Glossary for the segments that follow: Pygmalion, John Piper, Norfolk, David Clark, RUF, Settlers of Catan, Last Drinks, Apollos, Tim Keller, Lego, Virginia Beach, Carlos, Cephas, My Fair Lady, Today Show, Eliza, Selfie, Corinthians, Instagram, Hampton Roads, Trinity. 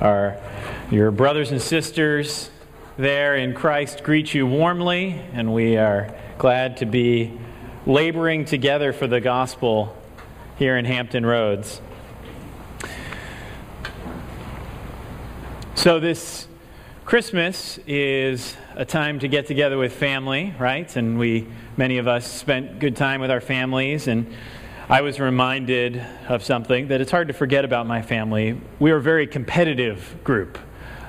Our, your brothers and sisters there in Christ greet you warmly, and we are glad to be laboring together for the gospel here in Hampton Roads. So this Christmas is a time to get together with family, right? And we, many of us, spent good time with our families, and I was reminded of something that it's hard to forget about my family. We are a very competitive group.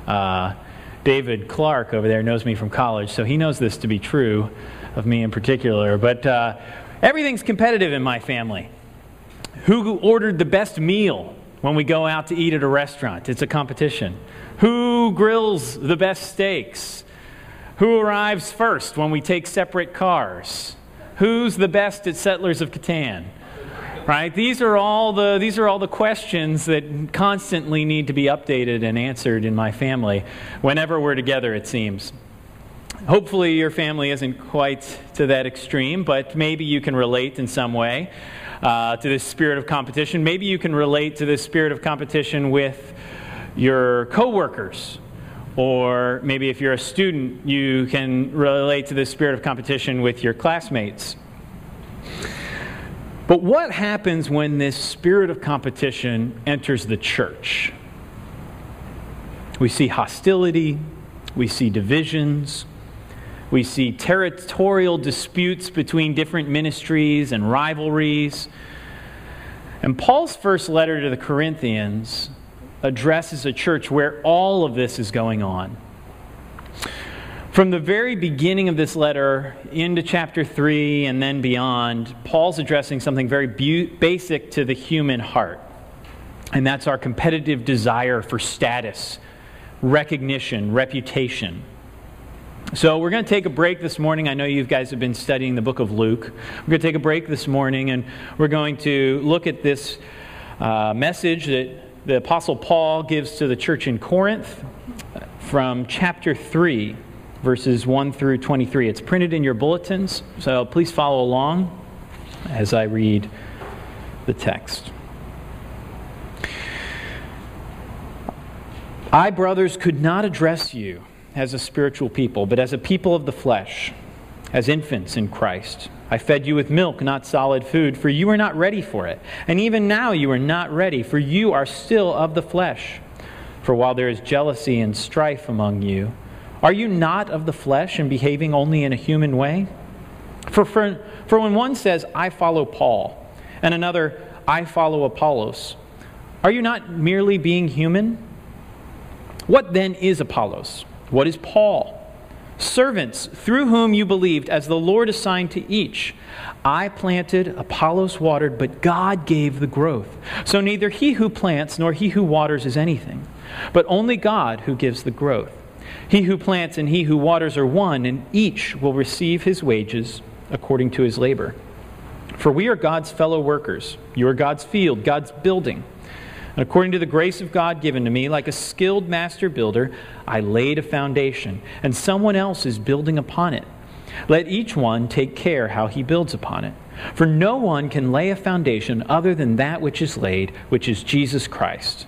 David Clark over there knows me from college, so he knows this to be true of me in particular. But everything's competitive in my family. Who ordered the best meal when we go out to eat at a restaurant? It's a competition. Who grills the best steaks? Who arrives first when we take separate cars? Who's the best at Settlers of Catan? Right? These are all the questions that constantly need to be updated and answered in my family whenever we're together, it seems. Hopefully your family isn't quite to that extreme, but maybe you can relate in some way to this spirit of competition. Maybe you can relate to this spirit of competition with your coworkers, or maybe if you're a student, you can relate to this spirit of competition with your classmates. But what happens when this spirit of competition enters the church? We see hostility, we see divisions, we see territorial disputes between different ministries and rivalries. And Paul's first letter to the Corinthians addresses a church where all of this is going on. From the very beginning of this letter into chapter 3 and then beyond, Paul's addressing something very basic to the human heart, and that's our competitive desire for status, recognition, reputation. So we're going to take a break this morning. I know you guys have been studying the book of Luke. We're going to take a break this morning, and we're going to look at this message that the Apostle Paul gives to the church in Corinth from chapter 3. Verses 1 through 23. It's printed in your bulletins, so please follow along as I read the text. I, brothers, could not address you as a spiritual people, but as a people of the flesh, as infants in Christ. I fed you with milk, not solid food, for you were not ready for it. And even now you are not ready, for you are still of the flesh. For while there is jealousy and strife among you, are you not of the flesh and behaving only in a human way? For when one says, I follow Paul, and another, I follow Apollos, are you not merely being human? What then is Apollos? What is Paul? Servants through whom you believed, as the Lord assigned to each. I planted, Apollos watered, but God gave the growth. So neither he who plants nor he who waters is anything, but only God who gives the growth. He who plants and he who waters are one, and each will receive his wages according to his labor. For we are God's fellow workers. You are God's field, God's building. And according to the grace of God given to me, like a skilled master builder, I laid a foundation, and someone else is building upon it. Let each one take care how he builds upon it. For no one can lay a foundation other than that which is laid, which is Jesus Christ.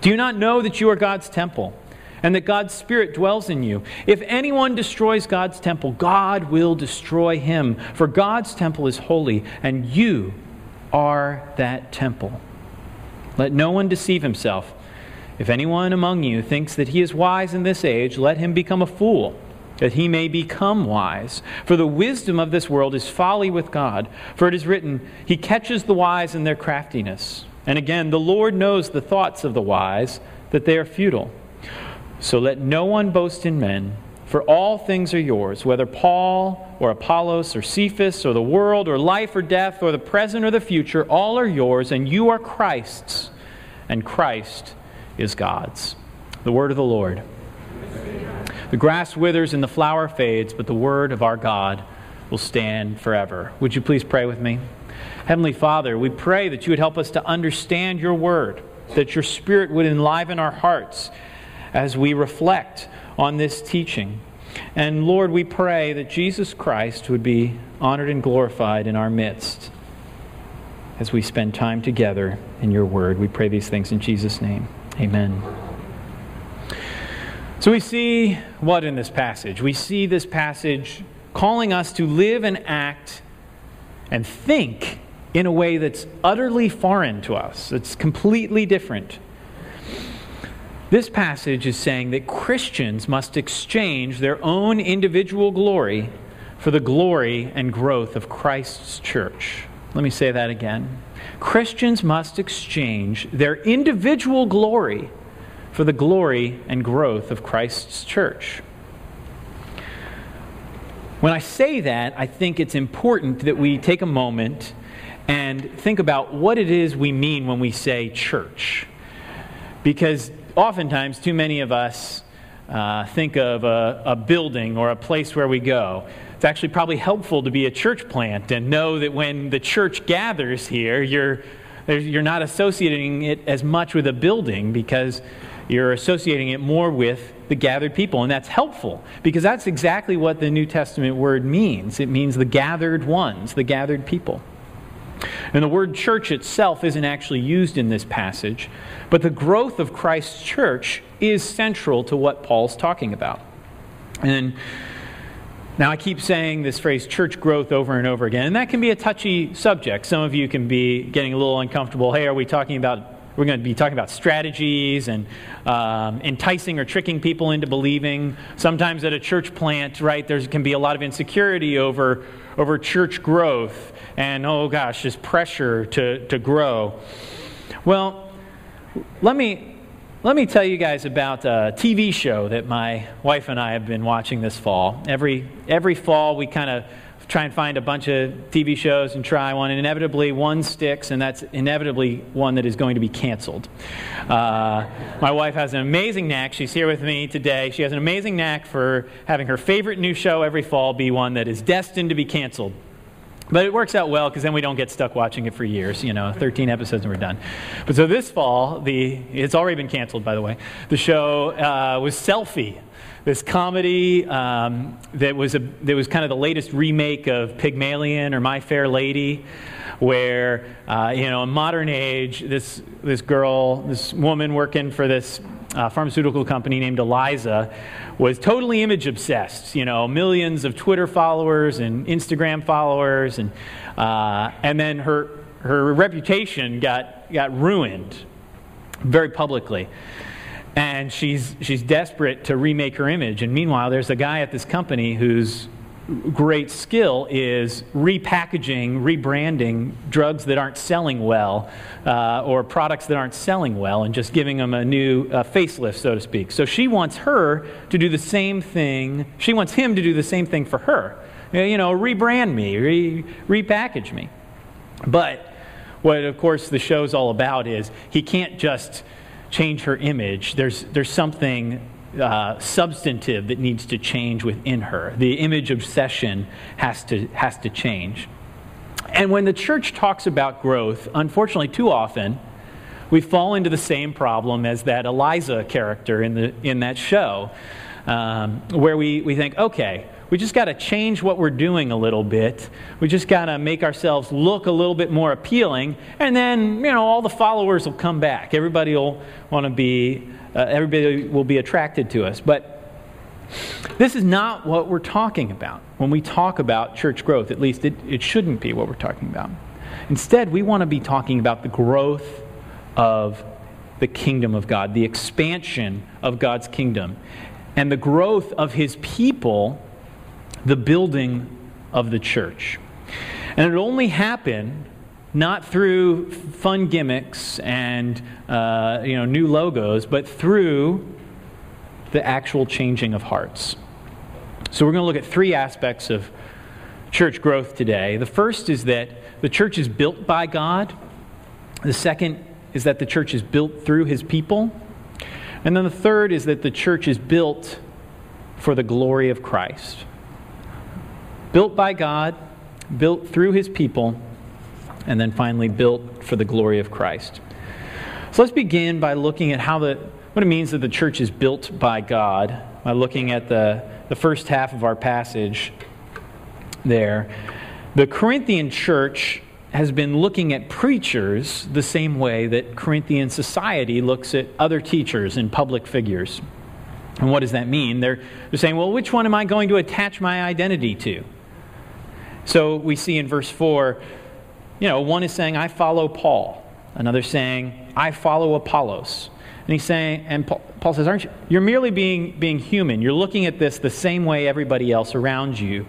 Do you not know that you are God's temple, and that God's Spirit dwells in you? If anyone destroys God's temple, God will destroy him. For God's temple is holy, and you are that temple. Let no one deceive himself. If anyone among you thinks that he is wise in this age, let him become a fool, that he may become wise. For the wisdom of this world is folly with God. For it is written, He catches the wise in their craftiness. And again, the Lord knows the thoughts of the wise, that they are futile. So let no one boast in men, for all things are yours, whether Paul or Apollos or Cephas or the world or life or death or the present or the future, all are yours, and you are Christ's, and Christ is God's. The word of the Lord. The grass withers and the flower fades, but the word of our God will stand forever. Would you please pray with me? Heavenly Father, we pray that you would help us to understand your word, that your Spirit would enliven our hearts as we reflect on this teaching. And Lord, we pray that Jesus Christ would be honored and glorified in our midst as we spend time together in your word. We pray these things in Jesus' name. Amen. So we see what in this passage? We see this passage calling us to live and act and think in a way that's utterly foreign to us. It's completely different. This passage is saying that Christians must exchange their own individual glory for the glory and growth of Christ's church. Let me say that again. Christians must exchange their individual glory for the glory and growth of Christ's church. When I say that, I think it's important that we take a moment and think about what it is we mean when we say church. Because oftentimes too many of us think of a building or a place where we go. It's actually probably helpful to be a church plant and know that when the church gathers here, you're not associating it as much with a building because you're associating it more with the gathered people. And that's helpful because that's exactly what the New Testament word means. It means the gathered ones, the gathered people. And the word church itself isn't actually used in this passage, but the growth of Christ's church is central to what Paul's talking about. And now I keep saying this phrase church growth over and over again, and that can be a touchy subject. Some of you can be getting a little uncomfortable. Hey, we're going to be talking about strategies and enticing or tricking people into believing. Sometimes at a church plant, right, there can be a lot of insecurity over church growth and, oh gosh, this pressure to grow. Well, let me tell you guys about a TV show that my wife and I have been watching this fall. Every fall we kind of try and find a bunch of TV shows and try one, and inevitably one sticks, and that's inevitably one that is going to be canceled. My wife has an amazing knack. She's here with me today. She has an amazing knack for having her favorite new show every fall be one that is destined to be canceled. But it works out well because then we don't get stuck watching it for years, 13 episodes and we're done. But so this fall, it's already been canceled, by the way, the show was Selfie. This comedy that was kind of the latest remake of Pygmalion or My Fair Lady, where in modern age, this woman working for this pharmaceutical company named Eliza was totally image obsessed. Millions of Twitter followers and Instagram followers, and then her reputation got ruined very publicly. And she's desperate to remake her image. And meanwhile, there's a guy at this company whose great skill is repackaging, rebranding drugs that aren't selling well or products that aren't selling well and just giving them a new facelift, so to speak. So she wants her to do the same thing. She wants him to do the same thing for her. Rebrand me, repackage me. But what, of course, the show's all about is he can't just change her image. There's something substantive that needs to change within her. The image obsession has to change. And when the church talks about growth, unfortunately, too often we fall into the same problem as that Eliza character in that show, where we think, okay, we just got to change what we're doing a little bit. We just got to make ourselves look a little bit more appealing, and then all the followers will come back. Everybody will want to be, everybody will be attracted to us. But this is not what we're talking about when we talk about church growth. At least it shouldn't be what we're talking about. Instead, we want to be talking about the growth of the kingdom of God, the expansion of God's kingdom, and the growth of His people. The building of the church. And it only happened not through fun gimmicks and new logos, but through the actual changing of hearts. So we're going to look at three aspects of church growth today. The first is that the church is built by God. The second is that the church is built through His people. And then the third is that the church is built for the glory of Christ. Built by God, built through his people, and then finally built for the glory of Christ. So let's begin by looking at what it means that the church is built by God by looking at the first half of our passage there. The Corinthian church has been looking at preachers the same way that Corinthian society looks at other teachers and public figures. And what does that mean? They're saying, well, which one am I going to attach my identity to? So we see in verse 4, one is saying, I follow Paul. Another saying, I follow Apollos. And he's saying, and Paul says, aren't you? You're merely being human. You're looking at this the same way everybody else around you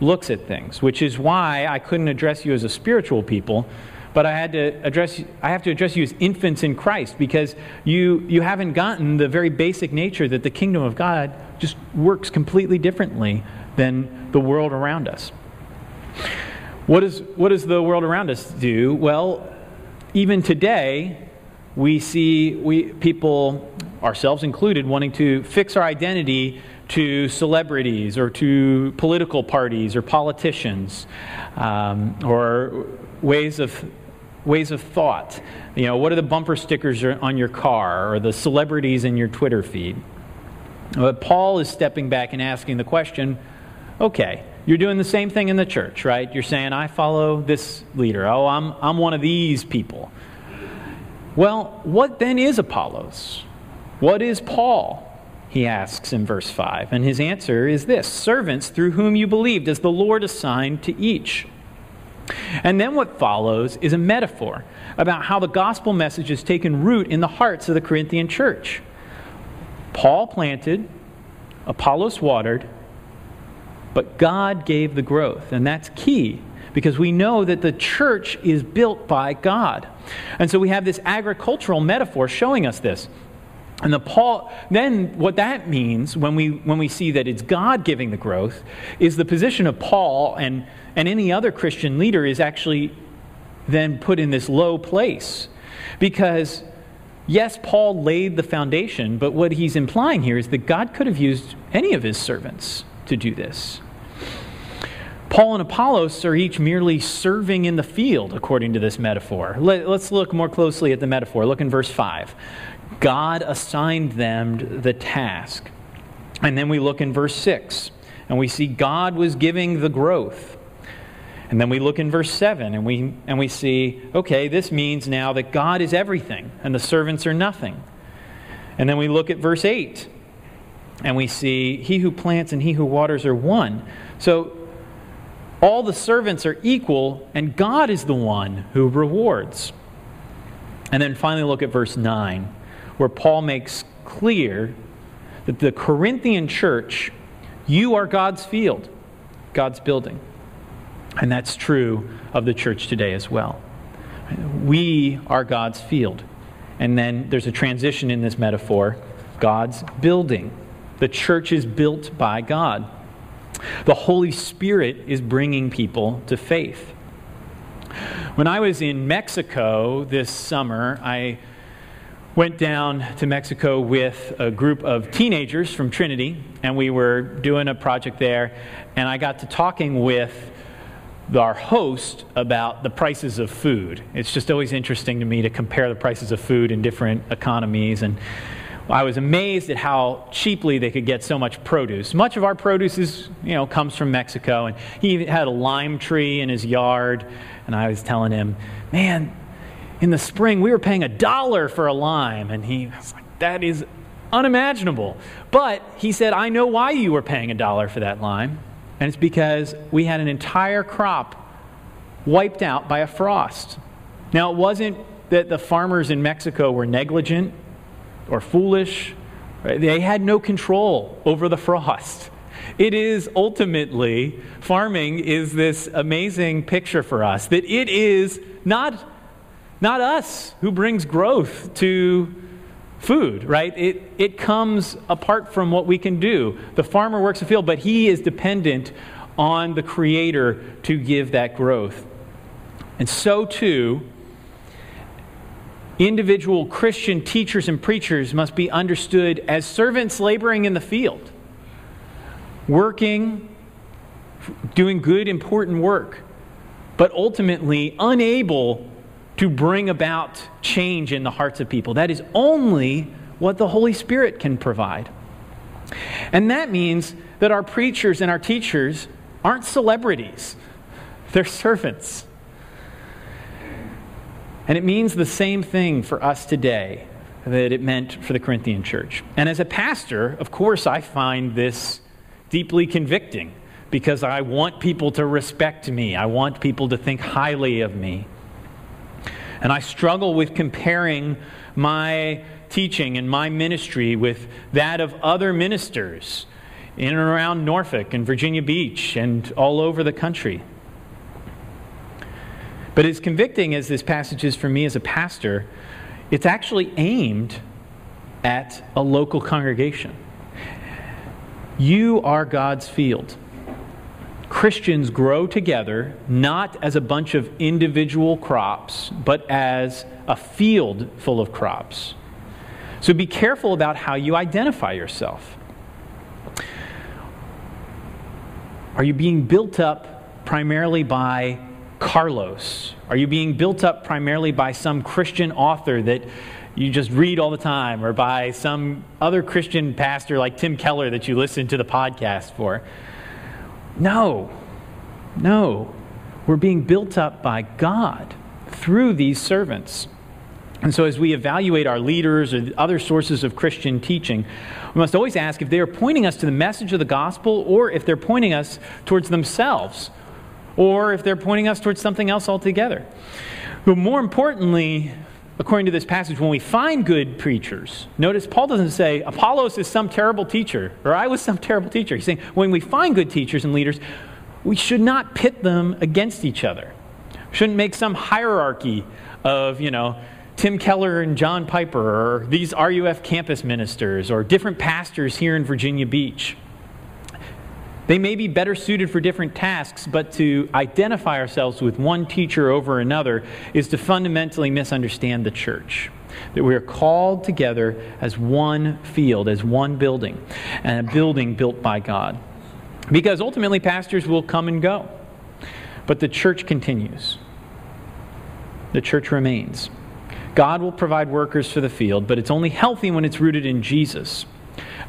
looks at things, which is why I couldn't address you as a spiritual people, but I have to address you as infants in Christ, because you haven't gotten the very basic nature that the kingdom of God just works completely differently than the world around us. What does the world around us do? Well, even today, we see people, ourselves included, wanting to fix our identity to celebrities or to political parties or politicians, or ways of thought. What are the bumper stickers on your car or the celebrities in your Twitter feed? But Paul is stepping back and asking the question, okay, you're doing the same thing in the church, right? You're saying, I follow this leader. Oh, I'm one of these people. Well, what then is Apollos? What is Paul? He asks in verse 5. And his answer is this: servants through whom you believed, as the Lord assigned to each. And then what follows is a metaphor about how the gospel message has taken root in the hearts of the Corinthian church. Paul planted, Apollos watered, but God gave the growth. And that's key, because we know that the church is built by God. And so we have this agricultural metaphor showing us this. And then what that means when we see that it's God giving the growth is the position of Paul and any other Christian leader is actually then put in this low place. Because yes, Paul laid the foundation, but what he's implying here is that God could have used any of his servants to do this. Paul and Apollos are each merely serving in the field, according to this metaphor. Let's look more closely at the metaphor. Look in verse 5. God assigned them the task. And then we look in verse 6, and we see God was giving the growth. And then we look in verse 7, and we see, okay, this means now that God is everything, and the servants are nothing. And then we look at verse 8, and we see he who plants and he who waters are one. So all the servants are equal, and God is the one who rewards. And then finally look at verse 9, where Paul makes clear that the Corinthian church, you are God's field, God's building. And that's true of the church today as well. We are God's field. And then there's a transition in this metaphor, God's building. The church is built by God. The Holy Spirit is bringing people to faith. When I was in Mexico this summer, I went down to Mexico with a group of teenagers from Trinity, and we were doing a project there, and I got to talking with our host about the prices of food. It's just always interesting to me to compare the prices of food in different economies, and I was amazed at how cheaply they could get so much produce. Much of our produce is, comes from Mexico, and he had a lime tree in his yard, and I was telling him, man, in the spring, we were paying $1 for a lime. And he was like, that is unimaginable. But he said, I know why you were paying $1 for that lime. And it's because we had an entire crop wiped out by a frost. Now, it wasn't that the farmers in Mexico were negligent or foolish. Right? They had no control over the frost. It is ultimately, farming is this amazing picture for us, that it is not us who brings growth to food, right? It comes apart from what we can do. The farmer works the field, but he is dependent on the Creator to give that growth. And so too, individual Christian teachers and preachers must be understood as servants laboring in the field, working, doing good, important work, but ultimately unable to bring about change in the hearts of people. That is only what the Holy Spirit can provide. And that means that our preachers and our teachers aren't celebrities. They're servants. And it means the same thing for us today that it meant for the Corinthian church. And as a pastor, of course, I find this deeply convicting because I want people to respect me. I want people to think highly of me. And I struggle with comparing my teaching and my ministry with that of other ministers in and around Norfolk and Virginia Beach and all over the country. But as convicting as this passage is for me as a pastor, it's actually aimed at a local congregation. You are God's field. Christians grow together, not as a bunch of individual crops, but as a field full of crops. So be careful about how you identify yourself. Are you being built up primarily by Carlos? Are you being built up primarily by some Christian author that you just read all the time, or by some other Christian pastor like Tim Keller that you listen to the podcast for? No. We're being built up by God through these servants. And so as we evaluate our leaders or other sources of Christian teaching, we must always ask if they are pointing us to the message of the gospel, or if they're pointing us towards themselves, or if they're pointing us towards something else altogether. But more importantly, according to this passage, when we find good preachers, notice Paul doesn't say, Apollos is some terrible teacher, or I was some terrible teacher. He's saying, when we find good teachers and leaders, we should not pit them against each other. We shouldn't make some hierarchy of, Tim Keller and John Piper, or these RUF campus ministers, or different pastors here in Virginia Beach. They may be better suited for different tasks, but to identify ourselves with one teacher over another is to fundamentally misunderstand the church. That we are called together as one field, as one building, and a building built by God. Because ultimately pastors will come and go, but the church continues. The church remains. God will provide workers for the field, but it's only healthy when it's rooted in Jesus.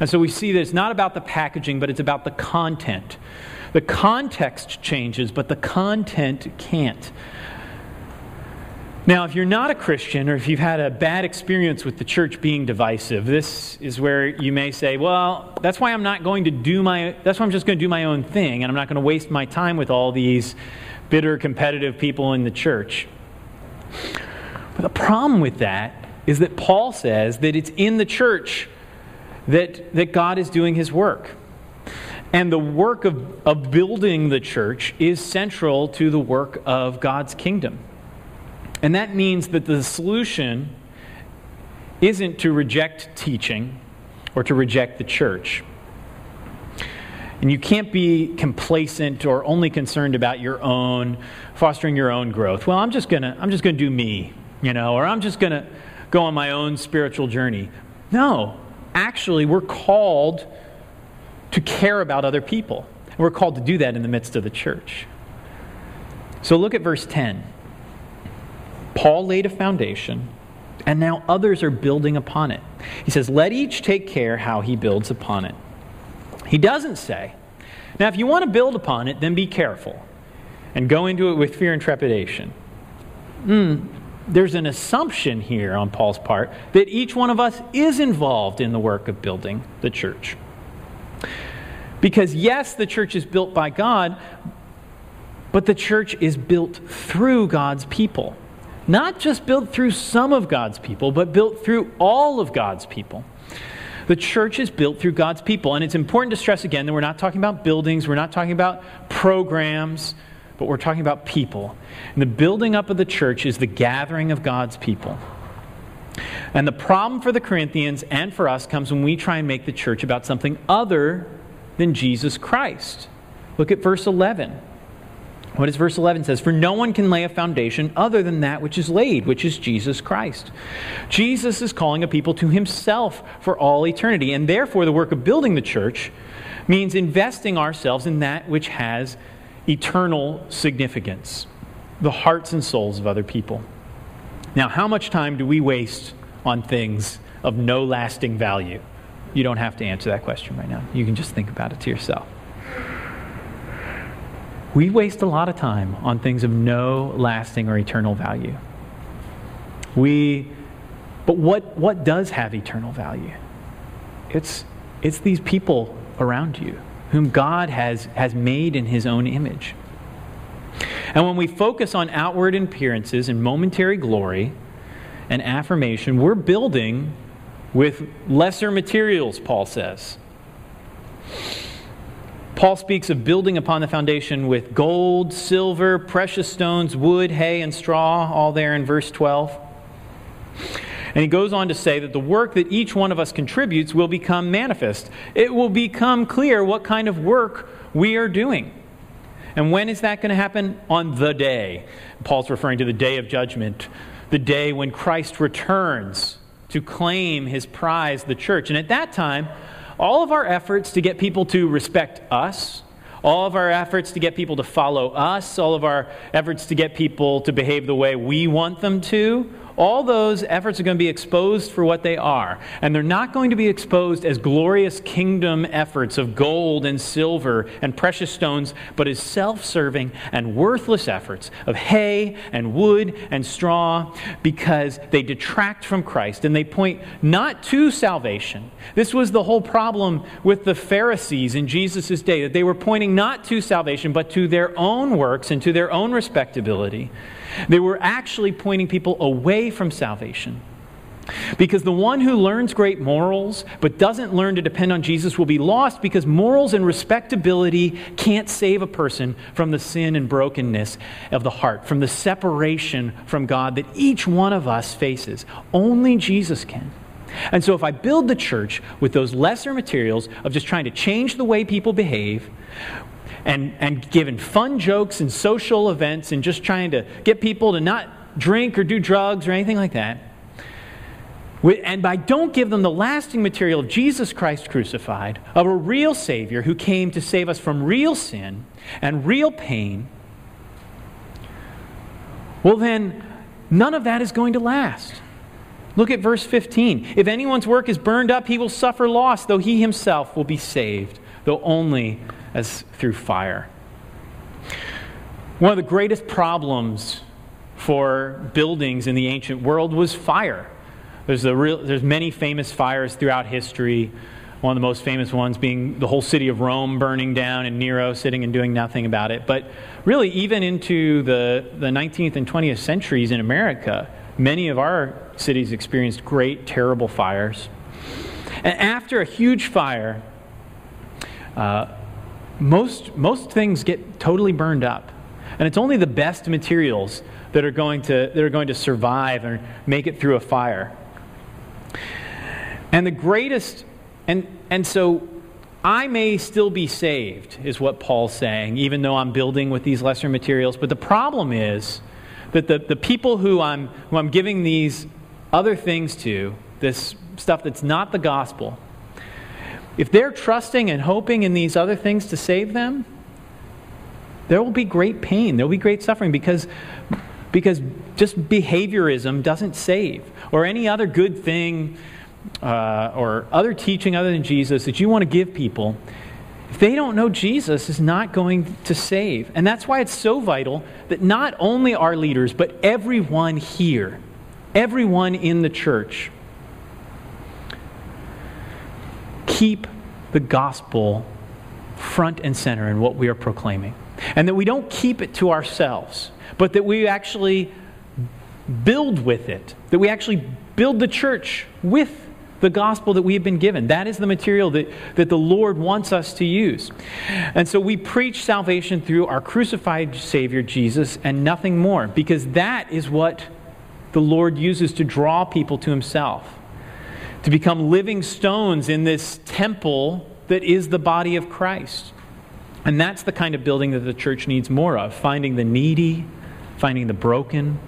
And so we see that it's not about the packaging, but it's about the content. The context changes, but the content can't. Now, if you're not a Christian, or if you've had a bad experience with the church being divisive, this is where you may say, well, that's why I'm just going to do my own thing, and I'm not going to waste my time with all these bitter, competitive people in the church. But the problem with that is that Paul says that it's in the church that God is doing his work. And the work of building the church is central to the work of God's kingdom. And that means that the solution isn't to reject teaching or to reject the church. And you can't be complacent or only concerned about fostering your own growth. Well, I'm just going to do me, or I'm just going to go on my own spiritual journey. No. Actually, we're called to care about other people. We're called to do that in the midst of the church. So look at verse 10. Paul laid a foundation, and now others are building upon it. He says, let each take care how he builds upon it. He doesn't say, now if you want to build upon it, then be careful and go into it with fear and trepidation. There's an assumption here on Paul's part that each one of us is involved in the work of building the church. Because yes, the church is built by God, but the church is built through God's people. Not just built through some of God's people, but built through all of God's people. The church is built through God's people. And it's important to stress again that we're not talking about buildings, we're not talking about programs, but we're talking about people. And the building up of the church is the gathering of God's people. And the problem for the Corinthians and for us comes when we try and make the church about something other than Jesus Christ. Look at verse 11. What is verse 11 says, "For no one can lay a foundation other than that which is laid, which is Jesus Christ." Jesus is calling a people to himself for all eternity, and therefore the work of building the church means investing ourselves in that which has eternal significance, the hearts and souls of other people. Now, how much time do we waste on things of no lasting value? You don't have to answer that question right now. You can just think about it to yourself. We waste a lot of time on things of no lasting or eternal value. But what does have eternal value? It's these people around you whom God has made in His own image. And when we focus on outward appearances and momentary glory and affirmation, we're building with lesser materials, Paul says. Paul speaks of building upon the foundation with gold, silver, precious stones, wood, hay, and straw, all there in verse 12. And he goes on to say that the work that each one of us contributes will become manifest. It will become clear what kind of work we are doing. And when is that going to happen? On the day. Paul's referring to the day of judgment, the day when Christ returns to claim his prize, the church. And at that time, all of our efforts to get people to respect us, all of our efforts to get people to follow us, all of our efforts to get people to behave the way we want them to, all those efforts are going to be exposed for what they are. And they're not going to be exposed as glorious kingdom efforts of gold and silver and precious stones, but as self-serving and worthless efforts of hay and wood and straw, because they detract from Christ and they point not to salvation. This was the whole problem with the Pharisees in Jesus' day, that they were pointing not to salvation, but to their own works and to their own respectability. They were actually pointing people away from salvation. Because the one who learns great morals but doesn't learn to depend on Jesus will be lost, because morals and respectability can't save a person from the sin and brokenness of the heart, from the separation from God that each one of us faces. Only Jesus can. And so if I build the church with those lesser materials of just trying to change the way people behave, and giving fun jokes and social events and just trying to get people to not drink or do drugs or anything like that, and I don't give them the lasting material of Jesus Christ crucified, of a real Savior who came to save us from real sin and real pain, well then, none of that is going to last. Look at verse 15. "If anyone's work is burned up, he will suffer loss, though he himself will be saved, though only as through fire." One of the greatest problems for buildings in the ancient world was fire. There's many famous fires throughout history. One of the most famous ones being the whole city of Rome burning down and Nero sitting and doing nothing about it. But really, even into the 19th and 20th centuries in America, many of our cities experienced great, terrible fires. And after a huge fire, most things get totally burned up, and it's only the best materials that are going to survive and make it through a fire. And the greatest, and so I may still be saved, is what Paul's saying, even though I'm building with these lesser materials. But the problem is that the people who I'm giving these other things to, this stuff that's not the gospel, if they're trusting and hoping in these other things to save them, there will be great pain. There will be great suffering, because just behaviorism doesn't save. Or any other good thing or other teaching other than Jesus that you want to give people, if they don't know Jesus, is not going to save. And that's why it's so vital that not only our leaders, but everyone here, everyone in the church, keep the gospel front and center in what we are proclaiming. And that we don't keep it to ourselves, but that we actually build with it. That we actually build the church with the gospel that we have been given. That is the material that the Lord wants us to use. And so we preach salvation through our crucified Savior, Jesus, and nothing more. Because that is what the Lord uses to draw people to Himself, to become living stones in this temple that is the body of Christ. And that's the kind of building that the church needs more of. Finding the needy, finding the broken,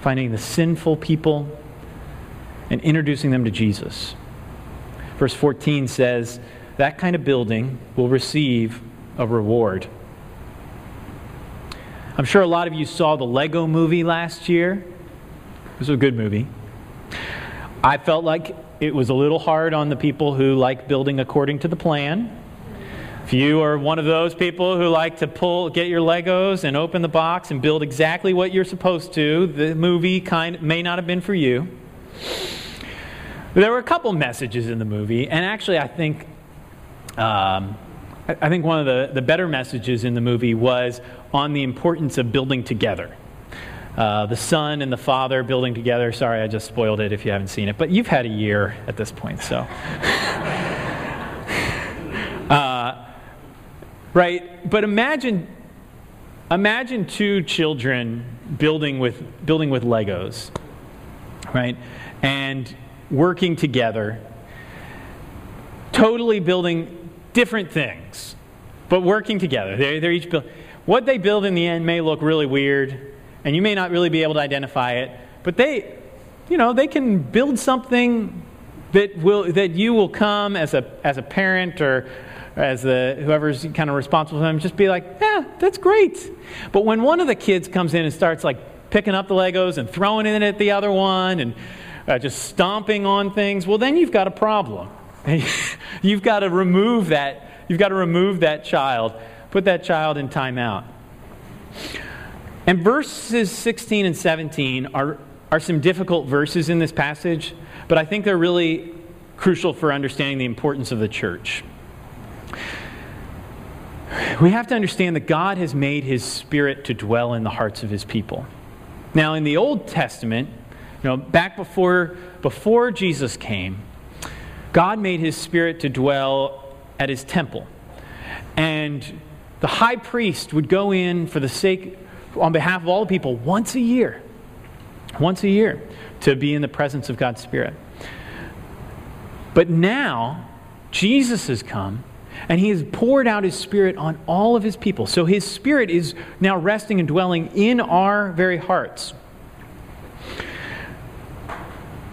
finding the sinful people, and introducing them to Jesus. Verse 14 says, that kind of building will receive a reward. I'm sure a lot of you saw the Lego movie last year. It was a good movie. I felt like it was a little hard on the people who like building according to the plan. If you are one of those people who like to get your Legos and open the box and build exactly what you're supposed to, the movie may not have been for you. But there were a couple messages in the movie, and actually I think one of the better messages in the movie was on the importance of building together. The son and the father building together. Sorry, I just spoiled it if you haven't seen it, but you've had a year at this point, so. Right, but imagine two children building with Legos, right, and working together, totally building different things, but working together. They're each build. What they build in the end may look really weird, and you may not really be able to identify it. But they, you know, they can build something that you will come as a parent or as whoever's kind of responsible for them, just be like, yeah, that's great. But when one of the kids comes in and starts like picking up the Legos and throwing it at the other one and just stomping on things, well, then you've got a problem. You've got to remove that. You've got to remove that child. Put that child in timeout. And verses 16 and 17 are some difficult verses in this passage, but I think they're really crucial for understanding the importance of the church. We have to understand that God has made His Spirit to dwell in the hearts of His people. Now, in the Old Testament, you know, back before Jesus came, God made His Spirit to dwell at His temple, and the high priest would go in on behalf of all the people once a year, to be in the presence of God's Spirit. But now, Jesus has come, and He has poured out His Spirit on all of His people. So His Spirit is now resting and dwelling in our very hearts.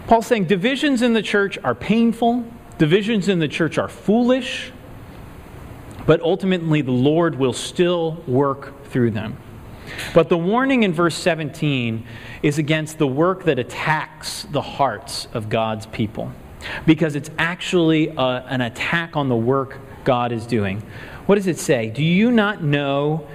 Paul's saying divisions in the church are painful. Divisions in the church are foolish. But ultimately the Lord will still work through them. But the warning in verse 17 is against the work that attacks the hearts of God's people. Because it's actually an attack on the work God is doing. What does it say? Do you not know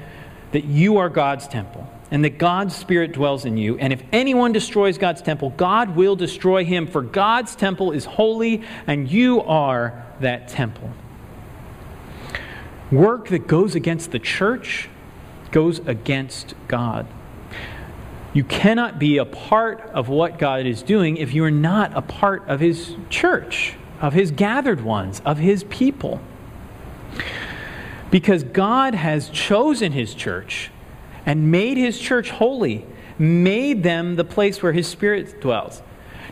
that you are God's temple and that God's Spirit dwells in you? And if anyone destroys God's temple, God will destroy him, for God's temple is holy and you are that temple. Work that goes against the church goes against God. You cannot be a part of what God is doing if you are not a part of His church, of His gathered ones, of His people. Because God has chosen His church and made His church holy, made them the place where His Spirit dwells.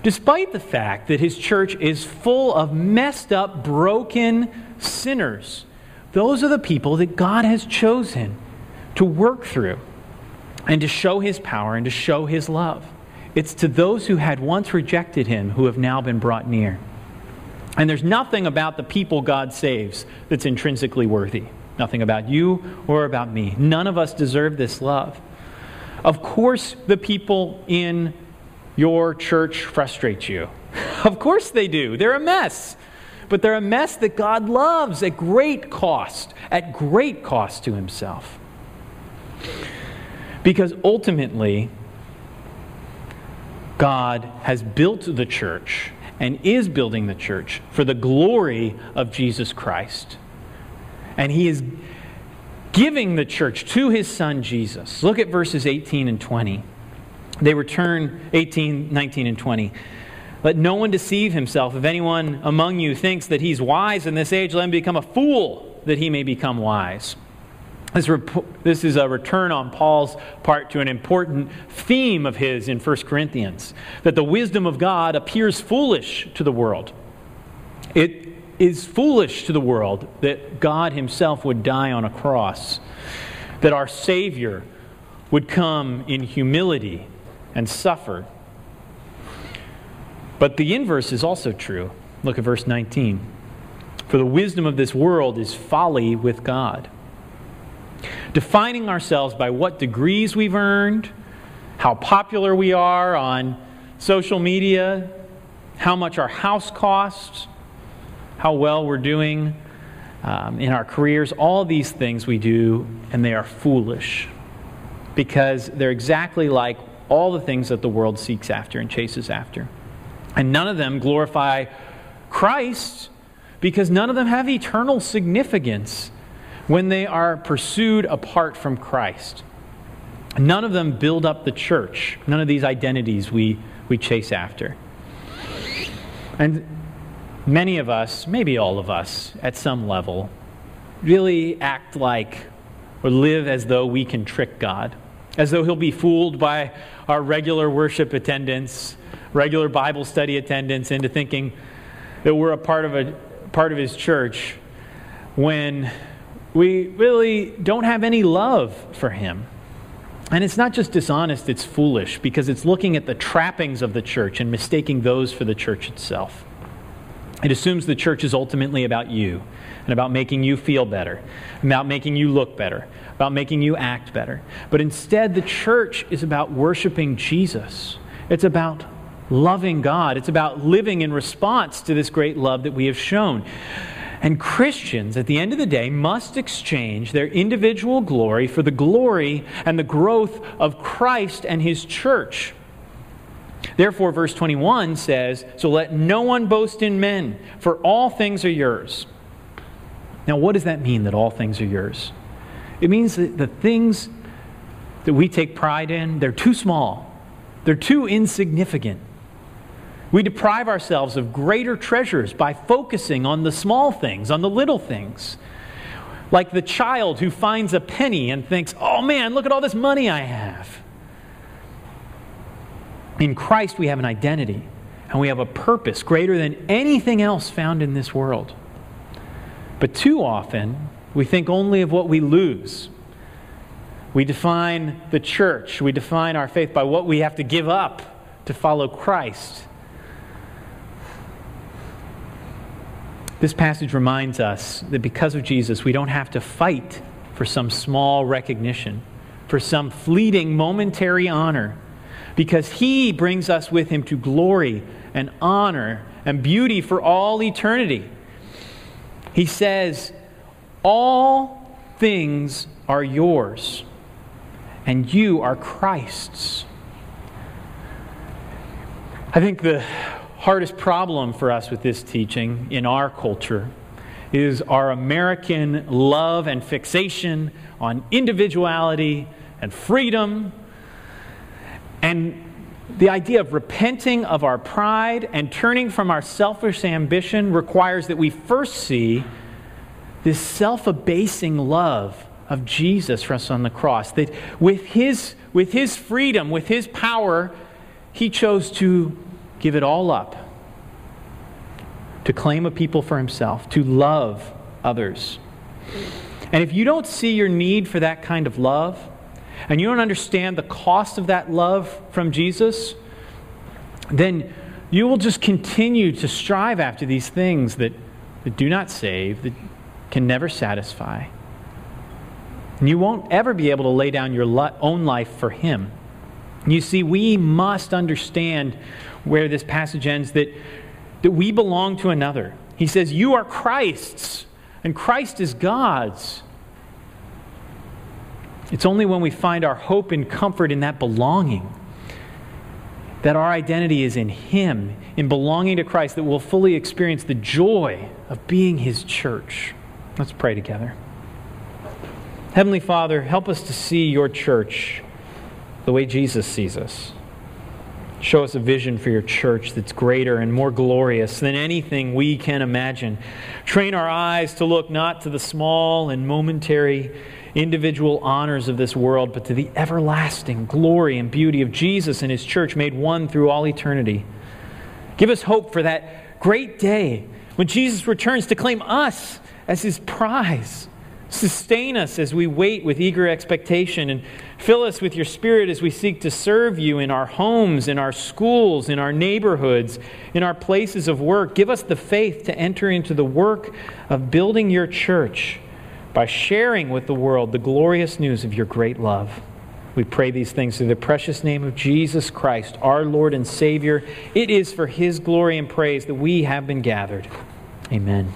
Despite the fact that His church is full of messed up, broken sinners, those are the people that God has chosen to work through and to show His power and to show His love. It's to those who had once rejected Him who have now been brought near. And there's nothing about the people God saves that's intrinsically worthy. Nothing about you or about me. None of us deserve this love. Of course the people in your church frustrate you. Of course they do. They're a mess. But they're a mess that God loves at great cost to Himself. Because ultimately, God has built the church and is building the church for the glory of Jesus Christ. And He is giving the church to His Son, Jesus. Look at verses 18 and 20. 18, 19, and 20. Let no one deceive himself. If anyone among you thinks that he's wise in this age, let him become a fool that he may become wise. This is a return on Paul's part to an important theme of his in 1 Corinthians, that the wisdom of God appears foolish to the world. It is foolish to the world that God himself would die on a cross, that our Savior would come in humility and suffer. But the inverse is also true. Look at verse 19. For the wisdom of this world is folly with God. Defining ourselves by what degrees we've earned, how popular we are on social media, how much our house costs, how well we're doing in our careers, all these things we do, and they are foolish because they're exactly like all the things that the world seeks after and chases after. And none of them glorify Christ because none of them have eternal significance when they are pursued apart from Christ. None of them build up the church. None of these identities we chase after. And many of us, maybe all of us, at some level, really act like or live as though we can trick God, as though he'll be fooled by our regular worship attendance, regular Bible study attendance, into thinking that we're a part of his church when we really don't have any love for him. And it's not just dishonest, it's foolish, because it's looking at the trappings of the church and mistaking those for the church itself. It assumes the church is ultimately about you and about making you feel better, about making you look better, about making you act better. But instead, the church is about worshiping Jesus. It's about loving God. It's about living in response to this great love that we have shown. And Christians, at the end of the day, must exchange their individual glory for the glory and the growth of Christ and his church. Therefore, verse 21 says, "So let no one boast in men, for all things are yours." Now, what does that mean, that all things are yours? It means that the things that we take pride in, they're too small. They're too insignificant. We deprive ourselves of greater treasures by focusing on the small things, on the little things. Like the child who finds a penny and thinks, "Oh man, look at all this money I have." In Christ we have an identity and we have a purpose greater than anything else found in this world. But too often we think only of what we lose. We define the church, we define our faith by what we have to give up to follow Christ. This passage reminds us that because of Jesus, we don't have to fight for some small recognition, for some fleeting momentary honor, because he brings us with him to glory and honor and beauty for all eternity. He says, "All things are yours, and you are Christ's." I think the hardest problem for us with this teaching in our culture is our American love and fixation on individuality and freedom and the idea of repenting of our pride and turning from our selfish ambition requires that we first see this self-abasing love of Jesus for us on the cross, that with his freedom, with his power, he chose to give it all up, to claim a people for himself, to love others. And if you don't see your need for that kind of love, and you don't understand the cost of that love from Jesus, then you will just continue to strive after these things that do not save, that can never satisfy. And you won't ever be able to lay down your own life for him. You see, we must understand where this passage ends, that we belong to another. He says, "You are Christ's, and Christ is God's." It's only when we find our hope and comfort in that belonging, that our identity is in him, in belonging to Christ, that we'll fully experience the joy of being his church. Let's pray together. Heavenly Father, help us to see your church the way Jesus sees us. Show us a vision for your church that's greater and more glorious than anything we can imagine. Train our eyes to look not to the small and momentary individual honors of this world, but to the everlasting glory and beauty of Jesus and his church made one through all eternity. Give us hope for that great day when Jesus returns to claim us as his prize. Sustain us as we wait with eager expectation, and fill us with your Spirit as we seek to serve you in our homes, in our schools, in our neighborhoods, in our places of work. Give us the faith to enter into the work of building your church by sharing with the world the glorious news of your great love. We pray these things through the precious name of Jesus Christ, our Lord and Savior. It is for his glory and praise that we have been gathered. Amen.